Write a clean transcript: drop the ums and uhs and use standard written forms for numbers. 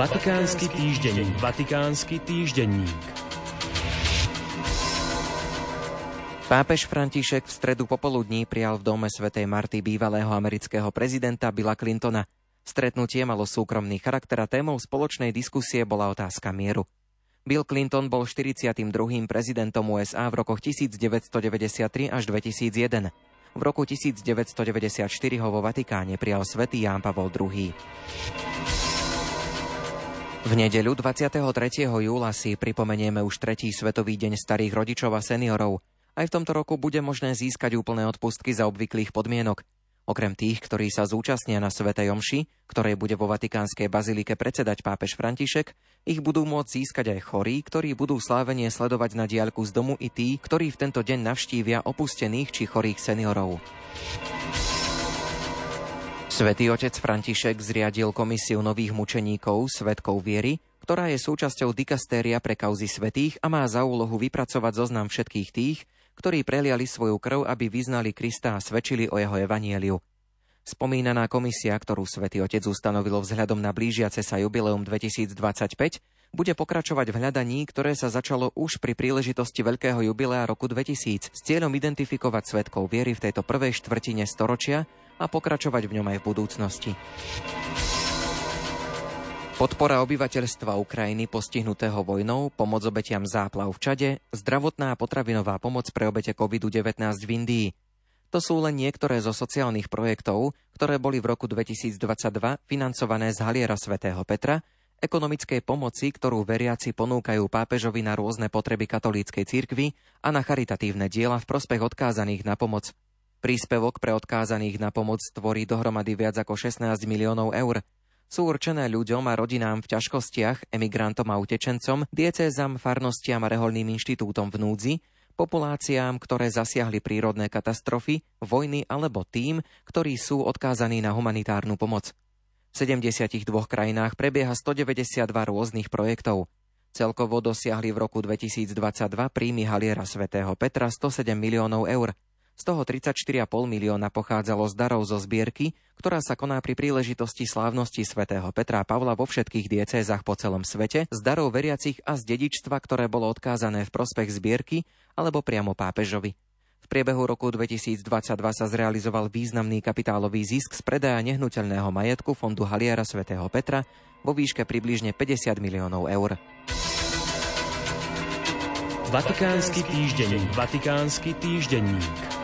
Vatikánsky týždenník. Pápež František v stredu popoludní prijal v dome svätej Marty bývalého amerického prezidenta Billa Clintona. Stretnutie malo súkromný charakter a témou spoločnej diskusie bola otázka mieru. Bill Clinton bol 42. prezidentom USA v rokoch 1993 až 2001. V roku 1994 ho vo Vatikáne prijal svätý Ján Pavol II. V nedeľu 23. júla si pripomenieme už tretí svetový deň starých rodičov a seniorov. Aj v tomto roku bude možné získať úplné odpustky za obvyklých podmienok. Okrem tých, ktorí sa zúčastnia na svätej omši, ktorej bude vo Vatikánskej bazilike predsedať pápež František, ich budú môcť získať aj chorí, ktorí budú slávenie sledovať na diaľku z domu, i tí, ktorí v tento deň navštívia opustených či chorých seniorov. Svätý otec František zriadil komisiu nových mučeníkov, svedkov viery, ktorá je súčasťou dikastéria pre kauzy svätých a má za úlohu vypracovať zoznam všetkých tých, ktorí preliali svoju krv, aby vyznali Krista a svedčili o jeho evanjeliu. Spomínaná komisia, ktorú svätý otec ustanovil vzhľadom na blížiace sa jubileum 2025, bude pokračovať v hľadaní, ktoré sa začalo už pri príležitosti veľkého jubilea roku 2000 s cieľom identifikovať svedkov viery v tejto prvej štvrtine storočia a pokračovať v ňom aj v budúcnosti. Podpora obyvateľstva Ukrajiny postihnutého vojnou, pomoc obetiam záplav v Čade, zdravotná a potravinová pomoc pre obete COVID-19 v Indii. To sú len niektoré zo sociálnych projektov, ktoré boli v roku 2022 financované z Haliera svätého Petra, ekonomickej pomoci, ktorú veriaci ponúkajú pápežovi na rôzne potreby katolíckej cirkvi a na charitatívne diela v prospech odkázaných na pomoc. Príspevok pre odkázaných na pomoc tvorí dohromady viac ako 16 miliónov eur. Sú určené ľuďom a rodinám v ťažkostiach, emigrantom a utečencom, diecézam, farnostiam a reholným inštitútom v núdzi, populáciám, ktoré zasiahli prírodné katastrofy, vojny alebo tým, ktorí sú odkázaní na humanitárnu pomoc. V 72 krajinách prebieha 192 rôznych projektov. Celkovo dosiahli v roku 2022 príjmy Haliera svätého Petra 107 miliónov eur. Z toho 34,5 milióna pochádzalo z darov zo zbierky, ktorá sa koná pri príležitosti slávnosti svätého Petra a Pavla vo všetkých diecézach po celom svete, z darov veriacich a z dedičstva, ktoré bolo odkázané v prospech zbierky alebo priamo pápežovi. V priebehu roku 2022 sa zrealizoval významný kapitálový zisk z predaja nehnuteľného majetku fondu Haliera svätého Petra vo výške približne 50 miliónov eur. Vatikánsky týždenník.